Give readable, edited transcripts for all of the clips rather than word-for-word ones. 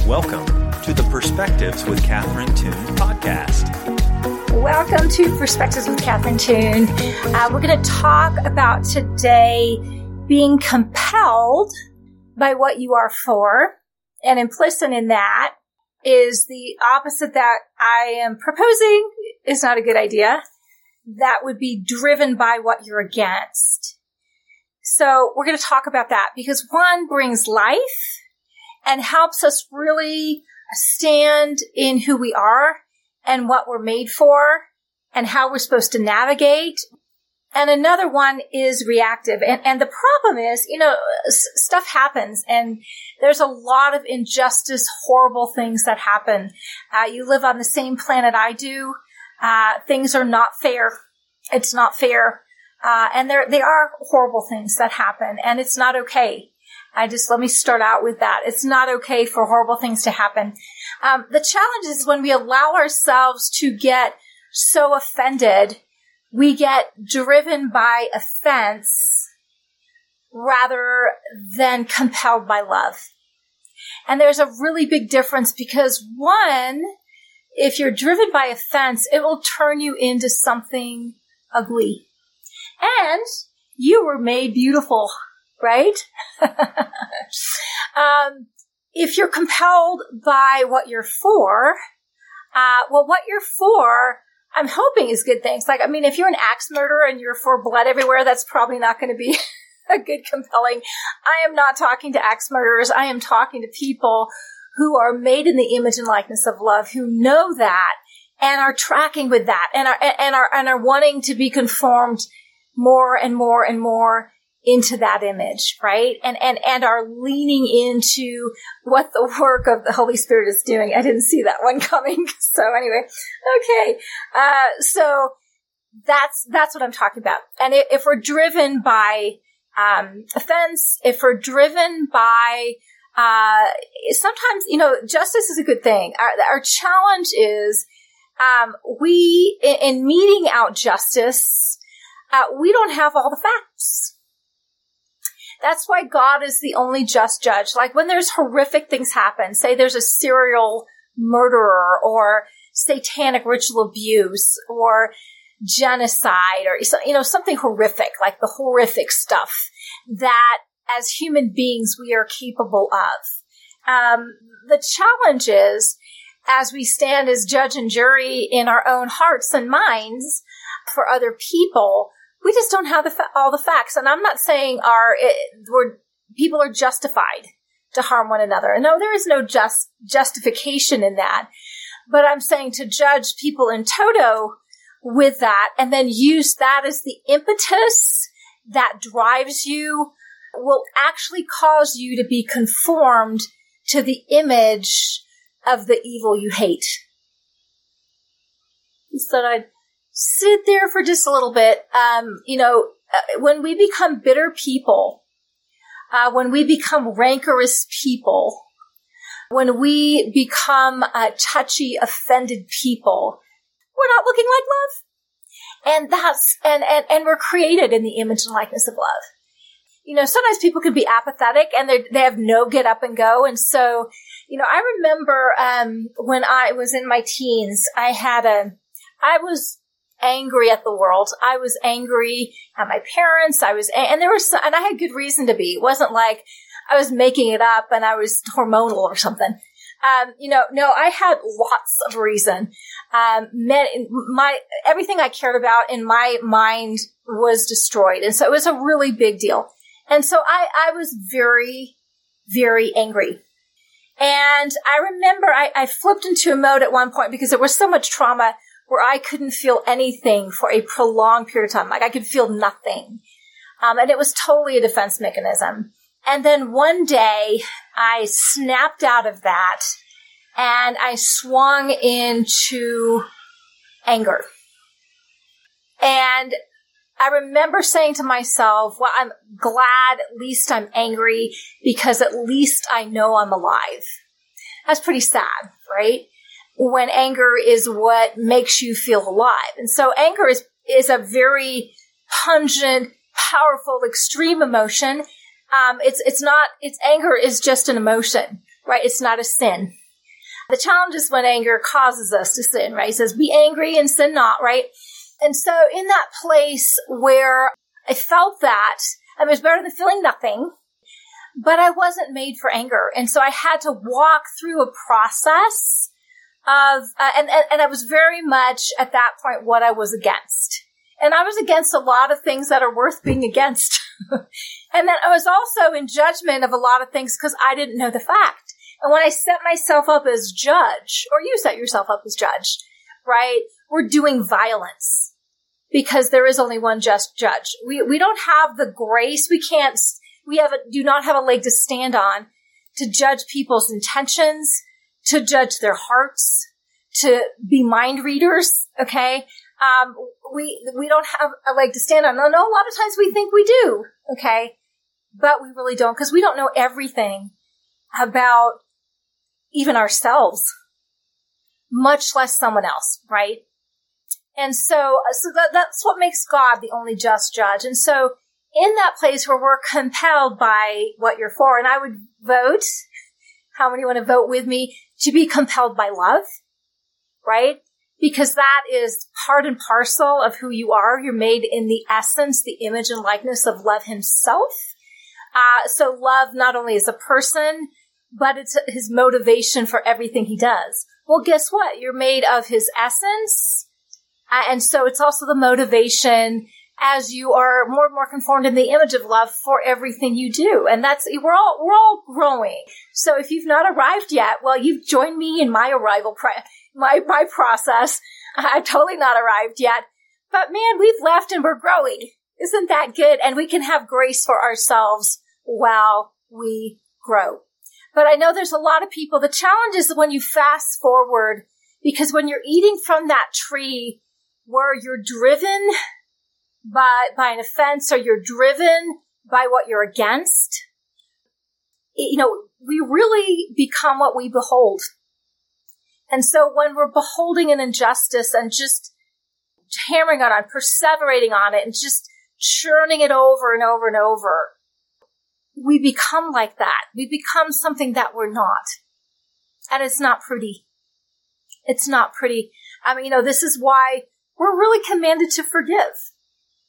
Welcome to the Perspectives with Catherine Toon podcast. Welcome to Perspectives with Catherine Toon. We're going to talk about today being compelled by what you are for. And implicit in that is the opposite that I am proposing is not a good idea. That would be driven by what you're against. So we're going to talk about that because one brings life and helps us really stand in who we are and what we're made for and how we're supposed to navigate. And another one is reactive. And the problem is, stuff happens and there's a lot of injustice, horrible things that happen. You live on the same planet I do. Things are not fair. It's not fair. And they are horrible things that happen and it's not okay. Let me start out with that. It's not okay for horrible things to happen. The challenge is when we allow ourselves to get so offended, we get driven by offense rather than compelled by love. And there's a really big difference because one, if you're driven by offense, it will turn you into something ugly. And you were made beautiful. Right? If you're compelled by what you're for, what you're for, I'm hoping is good things. If you're an axe murderer and you're for blood everywhere, that's probably not going to be a good compelling. I am not talking to axe murderers. I am talking to people who are made in the image and likeness of love, who know that and are tracking with that and are wanting to be conformed more and more and more into that image, right? And are leaning into what the work of the Holy Spirit is doing. I didn't see that one coming. So anyway, okay. So that's what I'm talking about. And if we're driven by, offense, if we're driven by, sometimes, justice is a good thing. Our challenge is, we, in meeting out justice, we don't have all the facts. That's why God is the only just judge. When there's horrific things happen, say there's a serial murderer or satanic ritual abuse or genocide or, something horrific, like the horrific stuff that as human beings we are capable of. The challenge is as we stand as judge and jury in our own hearts and minds for other people, we just don't have all the facts. And I'm not saying people are justified to harm one another. No, there is no justification in that. But I'm saying to judge people in toto with that and then use that as the impetus that drives you will actually cause you to be conformed to the image of the evil you hate. So I'd sit there for just a little bit. When we become bitter people, when we become rancorous people, when we become touchy, offended people, we're not looking like love. And and we're created in the image and likeness of love. Sometimes people can be apathetic and they have no get up and go. And so, I remember, when I was in my teens, I was angry at the world. I was angry at my parents. And I had good reason to be. It wasn't like I was making it up and I was hormonal or something. I had lots of reason. Everything I cared about in my mind was destroyed. And so it was a really big deal. And so I was very, very angry. And I remember I flipped into a mode at one point because there was so much trauma where I couldn't feel anything for a prolonged period of time. I could feel nothing. And it was totally a defense mechanism. And then one day I snapped out of that and I swung into anger. And I remember saying to myself, well, I'm glad at least I'm angry because at least I know I'm alive. That's pretty sad, right? When anger is what makes you feel alive. And so anger is is a very pungent, powerful, extreme emotion. It's anger is just an emotion, right? It's not a sin. The challenge is when anger causes us to sin, right? It says, be angry and sin not, right? And so in that place where I felt that, I mean, it's better than feeling nothing, but I wasn't made for anger. And so I had to walk through a process of, and I was very much at that point what I was against. And I was against a lot of things that are worth being against. And then I was also in judgment of a lot of things because I didn't know the fact. And when I set myself up as judge, or you set yourself up as judge, right, we're doing violence because there is only one just judge. We don't have the grace. We do not have a leg to stand on to judge people's intentions, to judge their hearts, to be mind readers. Okay. We don't have a leg to stand on. No, no, a lot of times we think we do. Okay. But we really don't because we don't know everything about even ourselves, much less someone else. Right. And so that's what makes God the only just judge. And so in that place where we're compelled by what you're for, and I would vote, how many want to vote with me, to be compelled by love, right? Because that is part and parcel of who you are. You're made in the essence, the image and likeness of love himself. So love not only is a person, but it's his motivation for everything he does. Well, guess what? You're made of his essence. And so it's also the motivation as you are more and more conformed in the image of love for everything you do. And that's, we're all growing. So if you've not arrived yet, well, you've joined me in my arrival, my process. I've totally not arrived yet, but man, we've left and we're growing. Isn't that good? And we can have grace for ourselves while we grow. But I know there's a lot of people, the challenge is when you fast forward, because when you're eating from that tree where you're driven by an offense, or you're driven by what you're against, you know, we really become what we behold. And so when we're beholding an injustice and just hammering on it, perseverating on it, and just churning it over and over and over, we become like that. We become something that we're not. And it's not pretty. It's not pretty. I mean, you know, this is why we're really commanded to forgive.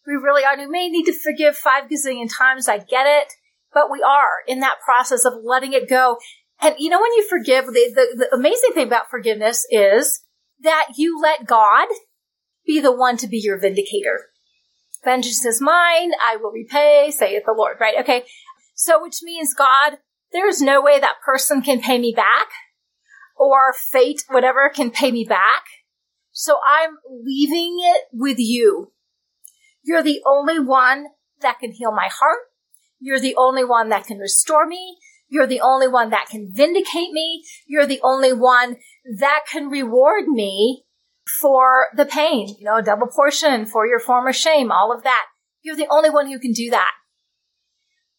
We really are. We may need to forgive 5 gazillion times. I get it. But we are in that process of letting it go. And you know, when you forgive, the amazing thing about forgiveness is that you let God be the one to be your vindicator. Vengeance is mine. I will repay, saith the Lord, right? Okay. So which means, God, there's no way that person can pay me back, or fate, whatever, can pay me back. So I'm leaving it with you. You're the only one that can heal my heart. You're the only one that can restore me. You're the only one that can vindicate me. You're the only one that can reward me for the pain, you know, a double portion for your former shame, all of that. You're the only one who can do that.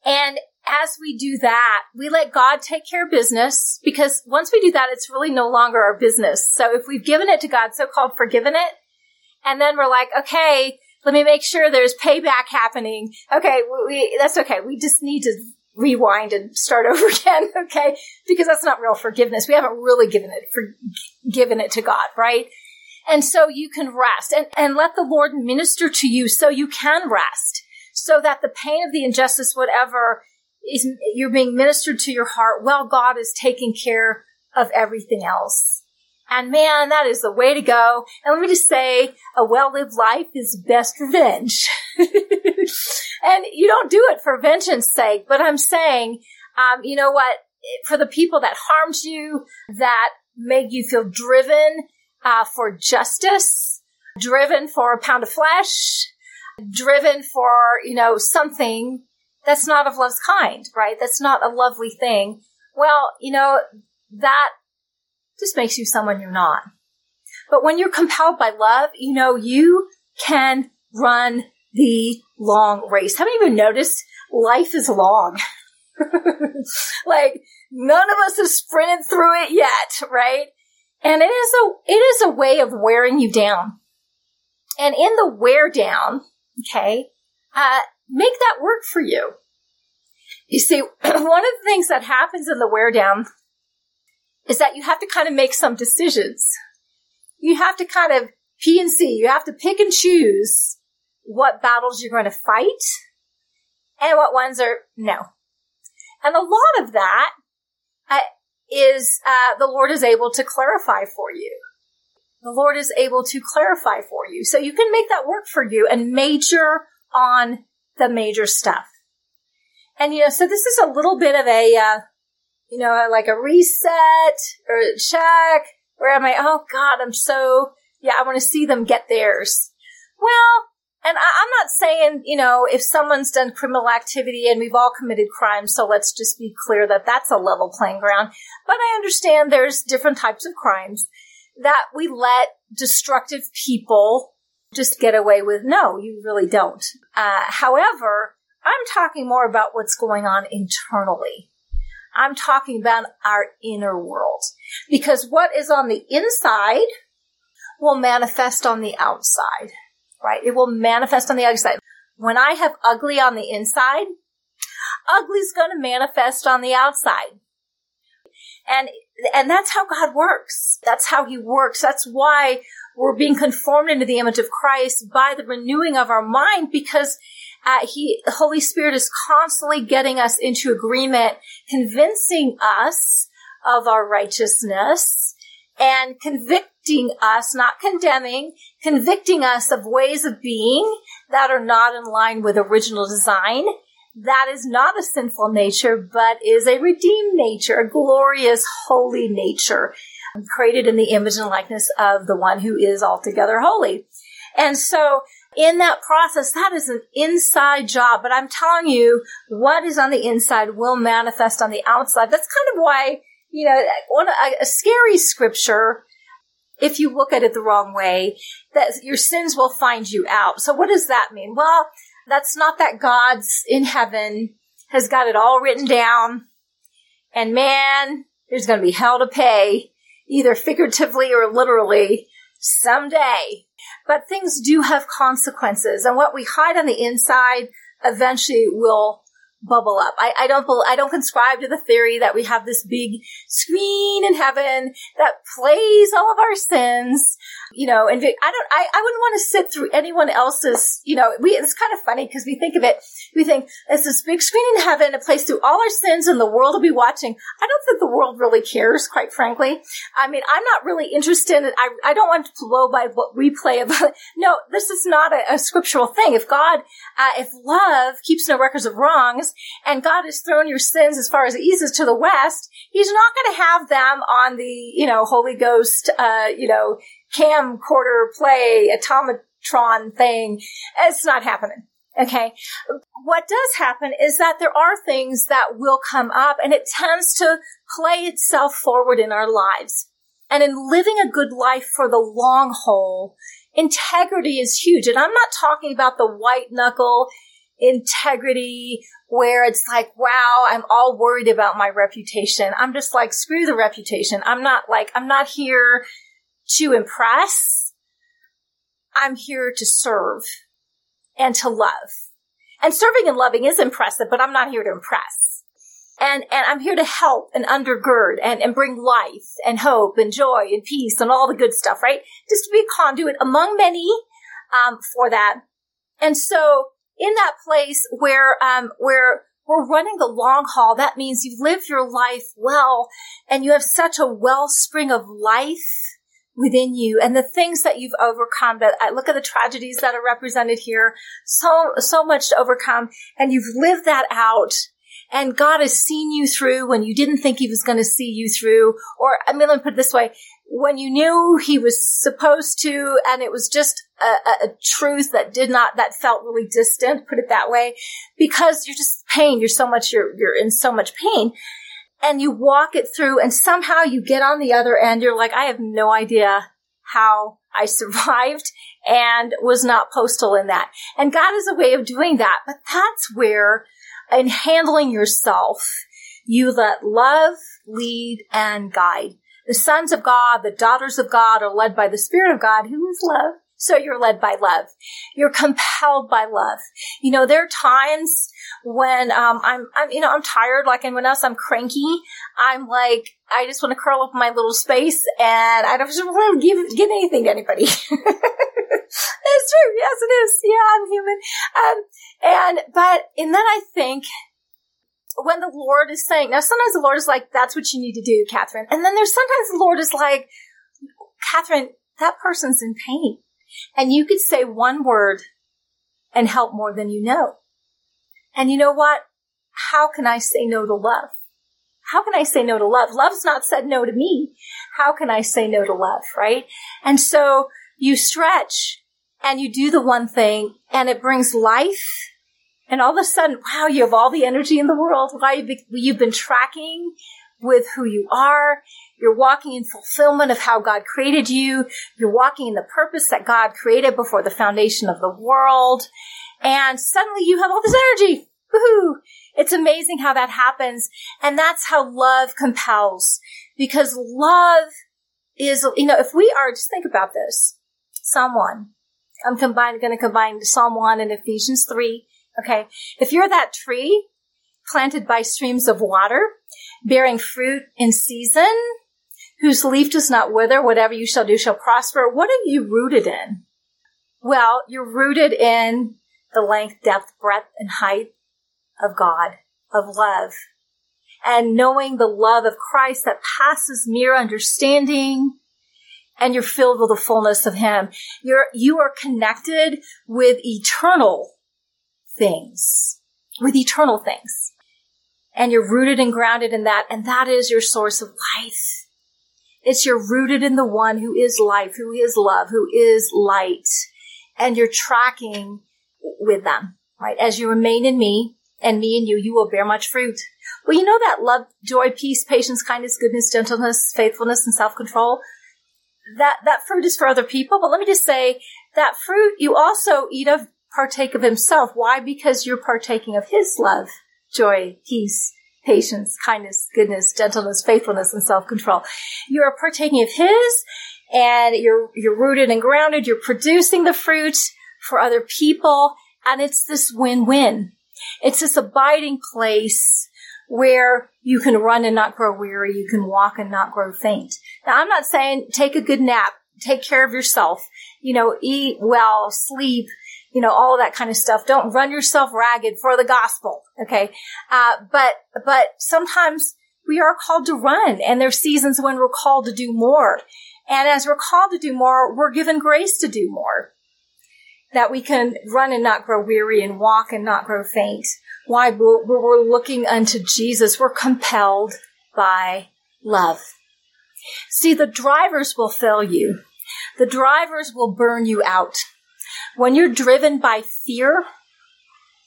And as we do that, we let God take care of business, because once we do that, it's really no longer our business. So if we've given it to God, so-called forgiven it, and then we're like, okay, let me make sure there's payback happening. Okay, that's okay. We just need to rewind and start over again, okay? Because that's not real forgiveness. We haven't really given it to God, right? And so you can rest and let the Lord minister to you so you can rest, so that the pain of the injustice, whatever, is you're being ministered to your heart while God is taking care of everything else. And man, that is the way to go. And let me just say, a well-lived life is best revenge. And you don't do it for vengeance's sake, but I'm saying, you know what? For the people that harmed you, that make you feel driven for justice, driven for a pound of flesh, driven for, you know, something that's not of love's kind, right? That's not a lovely thing. Well, you know, that just makes you someone you're not. But when you're compelled by love, you know, you can run the long race. Haven't even noticed life is long. Like, none of us have sprinted through it yet, right? And it is a way of wearing you down. And in the wear down, okay, make that work for you. You see, one of the things that happens in the wear down is that you have to kind of make some decisions. You have to kind of P and C. You have to pick and choose what battles you're going to fight and what ones are no. And a lot of that is the Lord is able to clarify for you. The Lord is able to clarify for you. So you can make that work for you and major on the major stuff. And, you know, so this is a little bit of a, you know, like a reset or a check. Where am I? Oh, God, I want to see them get theirs. Well, and I'm not saying, you know, if someone's done criminal activity and we've all committed crimes, so let's just be clear that that's a level playing ground. But I understand there's different types of crimes that we let destructive people just get away with. No, you really don't. However, I'm talking more about what's going on internally. I'm talking about our inner world, because what is on the inside will manifest on the outside, right? It will manifest on the outside. When I have ugly on the inside, ugly's going to manifest on the outside. And that's how God works. That's how he works. That's why we're being conformed into the image of Christ by the renewing of our mind, because the Holy Spirit is constantly getting us into agreement, convincing us of our righteousness and convicting us, not condemning, convicting us of ways of being that are not in line with original design. That is not a sinful nature, but is a redeemed nature, a glorious, holy nature, created in the image and likeness of the one who is altogether holy. And so in that process, that is an inside job. But I'm telling you, what is on the inside will manifest on the outside. That's kind of why, you know, a scary scripture, if you look at it the wrong way, that your sins will find you out. So what does that mean? Well, that's not that God's in heaven has got it all written down. And man, there's going to be hell to pay, either figuratively or literally, someday. But things do have consequences, and what we hide on the inside eventually will bubble up. I don't subscribe to the theory that we have this big screen in heaven that plays all of our sins, you know, and I wouldn't want to sit through anyone else's, you know, it's kind of funny because we think of it, we think it's this big screen in heaven, it plays through all our sins and the world will be watching. I don't think the world really cares, quite frankly. I mean, I'm not really interested in, I don't want to blow by what we play about. No, this is not a scriptural thing. If God, if love keeps no records of wrongs, and God has thrown your sins as far as the east is to the west, he's not going to have them on the, you know, Holy Ghost, you know, camcorder play, automatron thing. It's not happening. Okay. What does happen is that there are things that will come up, and it tends to play itself forward in our lives. And in living a good life for the long haul, integrity is huge. And I'm not talking about the white knuckle integrity where it's like, wow, I'm all worried about my reputation. I'm just like, screw the reputation. I'm not here to impress. I'm here to serve and to love. And serving and loving is impressive, but I'm not here to impress. And I'm here to help and undergird and bring life and hope and joy and peace and all the good stuff, right? Just to be a conduit among many, for that. And so, in that place where we're running the long haul, that means you live your life well and you have such a wellspring of life within you and the things that you've overcome. That I look at the tragedies that are represented here, so much to overcome, and you've lived that out. And God has seen you through when you didn't think he was going to see you through. Or, I mean, let me put it this way. When you knew he was supposed to, and it was just a truth that that felt really distant, put it that way, because you're just pain. You're in so much pain, and you walk it through, and somehow you get on the other end. You're like, I have no idea how I survived and was not postal in that. And God is a way of doing that, but that's where, in handling yourself, you let love lead and guide. The sons of God, the daughters of God are led by the Spirit of God, who is love. So you're led by love. You're compelled by love. You know, there are times when I'm tired. Like anyone else, I'm cranky. I'm like, I just want to curl up in my little space, and I don't want to give anything to anybody. It's true. Yes, it is. Yeah, I'm human. And then I think when the Lord is saying, now sometimes the Lord is like, that's what you need to do, Catherine. And then there's sometimes the Lord is like, Catherine, that person's in pain. And you could say one word and help more than you know. And you know what? How can I say no to love? How can I say no to love? Love's not said no to me. How can I say no to love, right? And so you stretch and you do the one thing and it brings life. And all of a sudden, wow, you have all the energy in the world. You've been tracking with who you are. You're walking in fulfillment of how God created you. You're walking in the purpose that God created before the foundation of the world. And suddenly you have all this energy. Woohoo! It's amazing how that happens. And that's how love compels. Because love is, you know, if we are, just think about this. Psalm 1. I'm going to combine Psalm 1 and Ephesians 3. Okay. If you're that tree planted by streams of water, bearing fruit in season, whose leaf does not wither, whatever you shall do shall prosper. What are you rooted in? Well, you're rooted in the length, depth, breadth, and height of God, of love. And knowing the love of Christ that passes mere understanding, and you're filled with the fullness of Him. You are connected with eternal things, And you're rooted and grounded in that, and that is your source of life. It's you're rooted in the one who is life, who is love, who is light. And you're tracking with them, right? As you remain in me and me in you, you will bear much fruit. Well, you know that love, joy, peace, patience, kindness, goodness, gentleness, faithfulness, and self-control? That fruit is for other people. But let me just say that fruit you also eat of, partake of Himself. Why? Because you're partaking of His love, joy, peace, patience, kindness, goodness, gentleness, faithfulness, and self-control. You are partaking of His, and you're rooted and grounded. You're producing the fruit for other people, and it's this win-win. It's this abiding place where you can run and not grow weary. You can walk and not grow faint. Now, I'm not saying take a good nap, take care of yourself, you know, eat well, sleep, you know, all of that kind of stuff. Don't run yourself ragged for the gospel. Okay. But sometimes we are called to run, and there's seasons when we're called to do more. And as we're called to do more, we're given grace to do more, that we can run and not grow weary and walk and not grow faint. Why? We're looking unto Jesus. We're compelled by love. See, the drivers will fail you. The drivers will burn you out. When you're driven by fear,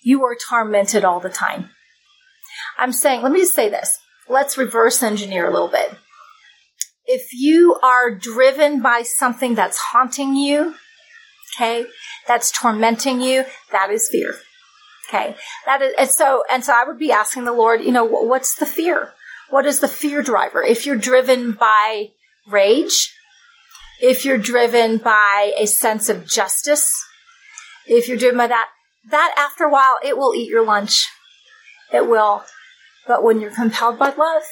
you are tormented all the time. I'm saying, let me just say this. Let's reverse engineer a little bit. If you are driven by something that's haunting you, okay, that's tormenting you, that is fear. Okay. That is, and so I would be asking the Lord, you know, what's the fear? What is the fear driver? If you're driven by rage, if you're driven by a sense of justice, if you're driven by that after a while, it will eat your lunch. It will. But when you're compelled by love,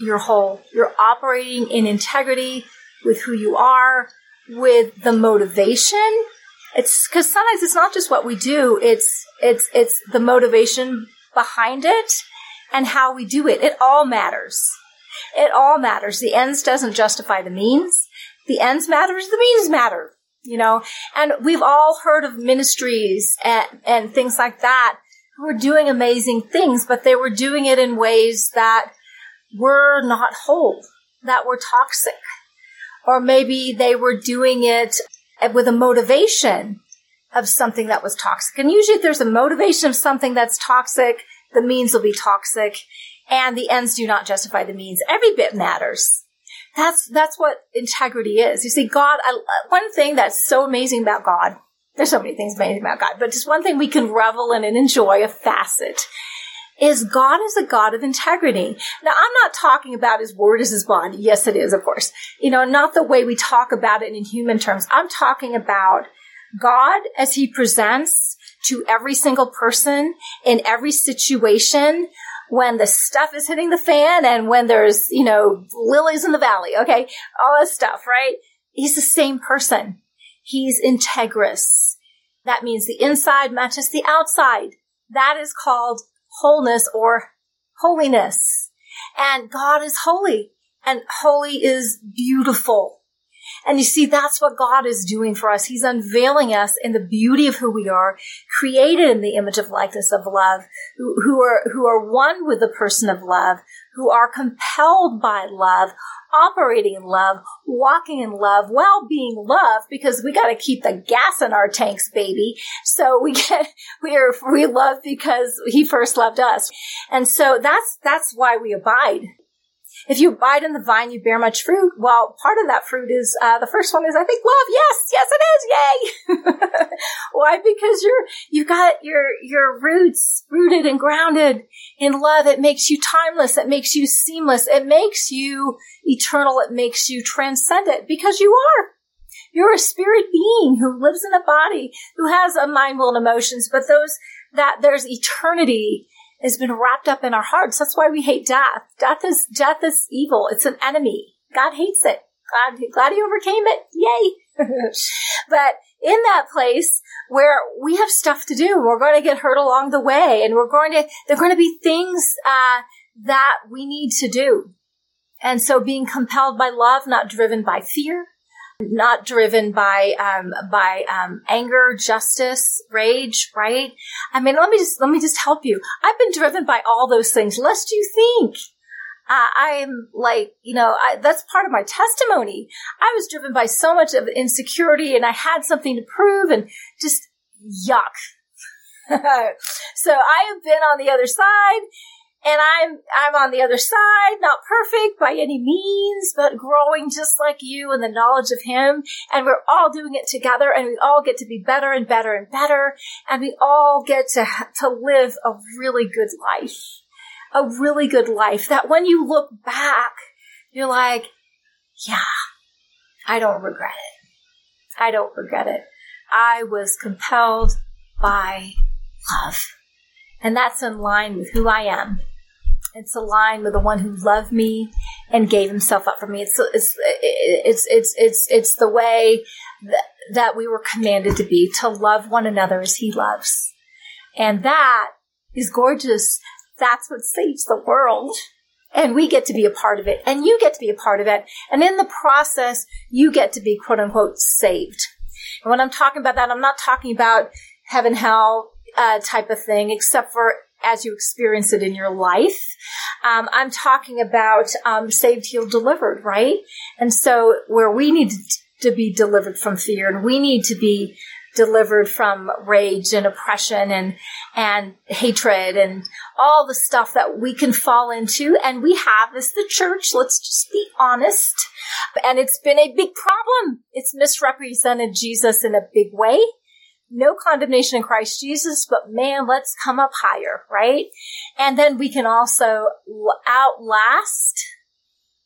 you're whole. You're operating in integrity with who you are, with the motivation. It's because sometimes it's not just what we do. It's the motivation behind it and how we do it. It all matters. It all matters. The ends doesn't justify the means. The ends matter, the means matter, you know. And we've all heard of ministries and things like that who were doing amazing things, but they were doing it in ways that were not whole, that were toxic. Or maybe they were doing it with a motivation of something that was toxic. And usually if there's a motivation of something that's toxic, the means will be toxic, and the ends do not justify the means. Every bit matters. That's what integrity is. You see, God, one thing that's so amazing about God, there's so many things amazing about God, but just one thing we can revel in and enjoy, a facet, is God is a God of integrity. Now, I'm not talking about his word is his bond. Yes, it is, of course. You know, not the way we talk about it in human terms. I'm talking about God as he presents to every single person in every situation when the stuff is hitting the fan and when there's, you know, lilies in the valley, okay? All that stuff, right? He's the same person. He's integrous. That means the inside matches the outside. That is called wholeness or holiness. And God is holy, and holy is beautiful. And you see, that's what God is doing for us. He's unveiling us in the beauty of who we are, created in the image of likeness of love, who are one with the person of love, who are compelled by love, operating in love, walking in love, while being loved, because we got to keep the gas in our tanks, baby. So we love because he first loved us. And so that's why we abide. If you abide in the vine, you bear much fruit. Well, part of that fruit is, the first one is, I think, love. Yes, it is. Yay. Why? Because you've got your roots rooted and grounded in love. It makes you timeless. It makes you seamless. It makes you eternal. It makes you transcendent because you are. You're a spirit being who lives in a body, who has a mind, will, and emotions, but there's eternity has been wrapped up in our hearts. That's why we hate death. Death is evil. It's an enemy. God hates it. Glad he overcame it. Yay. But in that place where we have stuff to do, we're going to get hurt along the way, and there are going to be things that we need to do. And so being compelled by love, not driven by fear, not driven by anger, justice, rage, right? I mean, let me just help you. I've been driven by all those things, lest you think I'm like, you know, that's part of my testimony. I was driven by so much of insecurity, and I had something to prove, and just yuck. So I have been on the other side. And I'm on the other side, not perfect by any means, but growing just like you in the knowledge of him. And we're all doing it together, and we all get to be better and better and better. And we all get to live a really good life, that when you look back, you're like, yeah, I don't regret it. I was compelled by love. And that's in line with who I am. It's aligned with the one who loved me and gave himself up for me. It's the way that we were commanded to be, to love one another as he loves. And that is gorgeous. That's what saves the world. And we get to be a part of it. And you get to be a part of it. And in the process, you get to be, quote unquote, saved. And when I'm talking about that, I'm not talking about heaven, hell, type of thing, except for as you experience it in your life. I'm talking about saved, healed, delivered, right? And so where we need to be delivered from fear, and we need to be delivered from rage and oppression and hatred and all the stuff that we can fall into. And we have as the church, let's just be honest. And it's been a big problem. It's misrepresented Jesus in a big way. No condemnation in Christ Jesus, but man, let's come up higher, right? And then we can also outlast,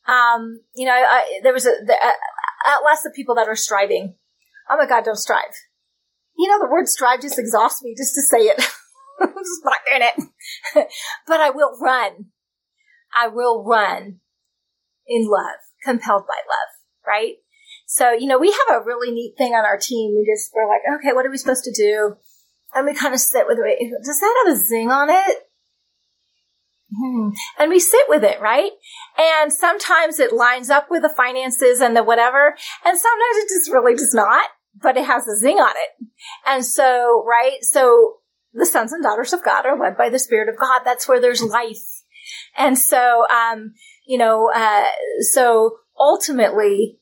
outlast the people that are striving. Oh my God, don't strive. You know, the word strive just exhausts me just to say it. I'm just not doing it. But I will run in love, compelled by love, right? So, you know, we have a really neat thing on our team. We're like, okay, what are we supposed to do? And we kind of sit with it. Does that have a zing on it? And we sit with it, right? And sometimes it lines up with the finances and the whatever. And sometimes it just really does not, but it has a zing on it. And so, right? So the sons and daughters of God are led by the Spirit of God. That's where there's life. And so, so ultimately,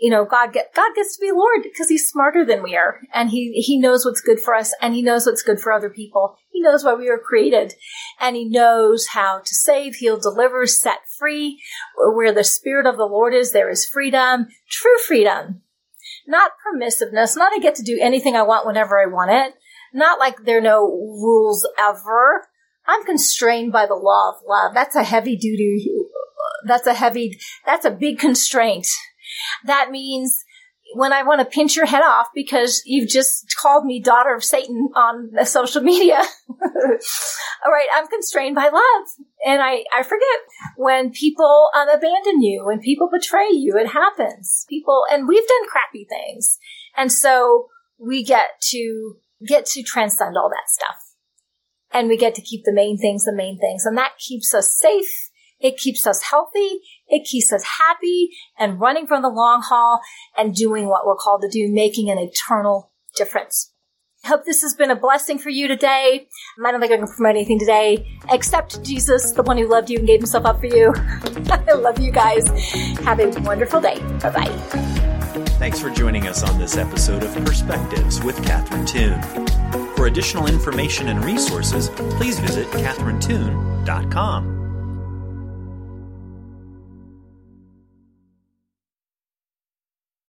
you know, God gets to be Lord because he's smarter than we are, and he knows what's good for us, and he knows what's good for other people. He knows why we were created, and he knows how to save, heal, deliver, set free. Where the Spirit of the Lord is, there is freedom, true freedom, not permissiveness, not I get to do anything I want whenever I want it, not like there are no rules ever. I'm constrained by the law of love. That's a heavy duty. That's a big constraint. That means when I want to pinch your head off because you've just called me daughter of Satan on social media. All right. I'm constrained by love. And I forget when people abandon you, when people betray you, it happens. And we've done crappy things. And so we get to transcend all that stuff. And we get to keep the main things. And that keeps us safe. It keeps us healthy. It keeps us happy and running from the long haul and doing what we're called to do, making an eternal difference. I hope this has been a blessing for you today. I don't think I can promote anything today except Jesus, the one who loved you and gave himself up for you. I love you guys. Have a wonderful day. Bye-bye. Thanks for joining us on this episode of Perspectives with Catherine Toon. For additional information and resources, please visit Catherinetoon.com.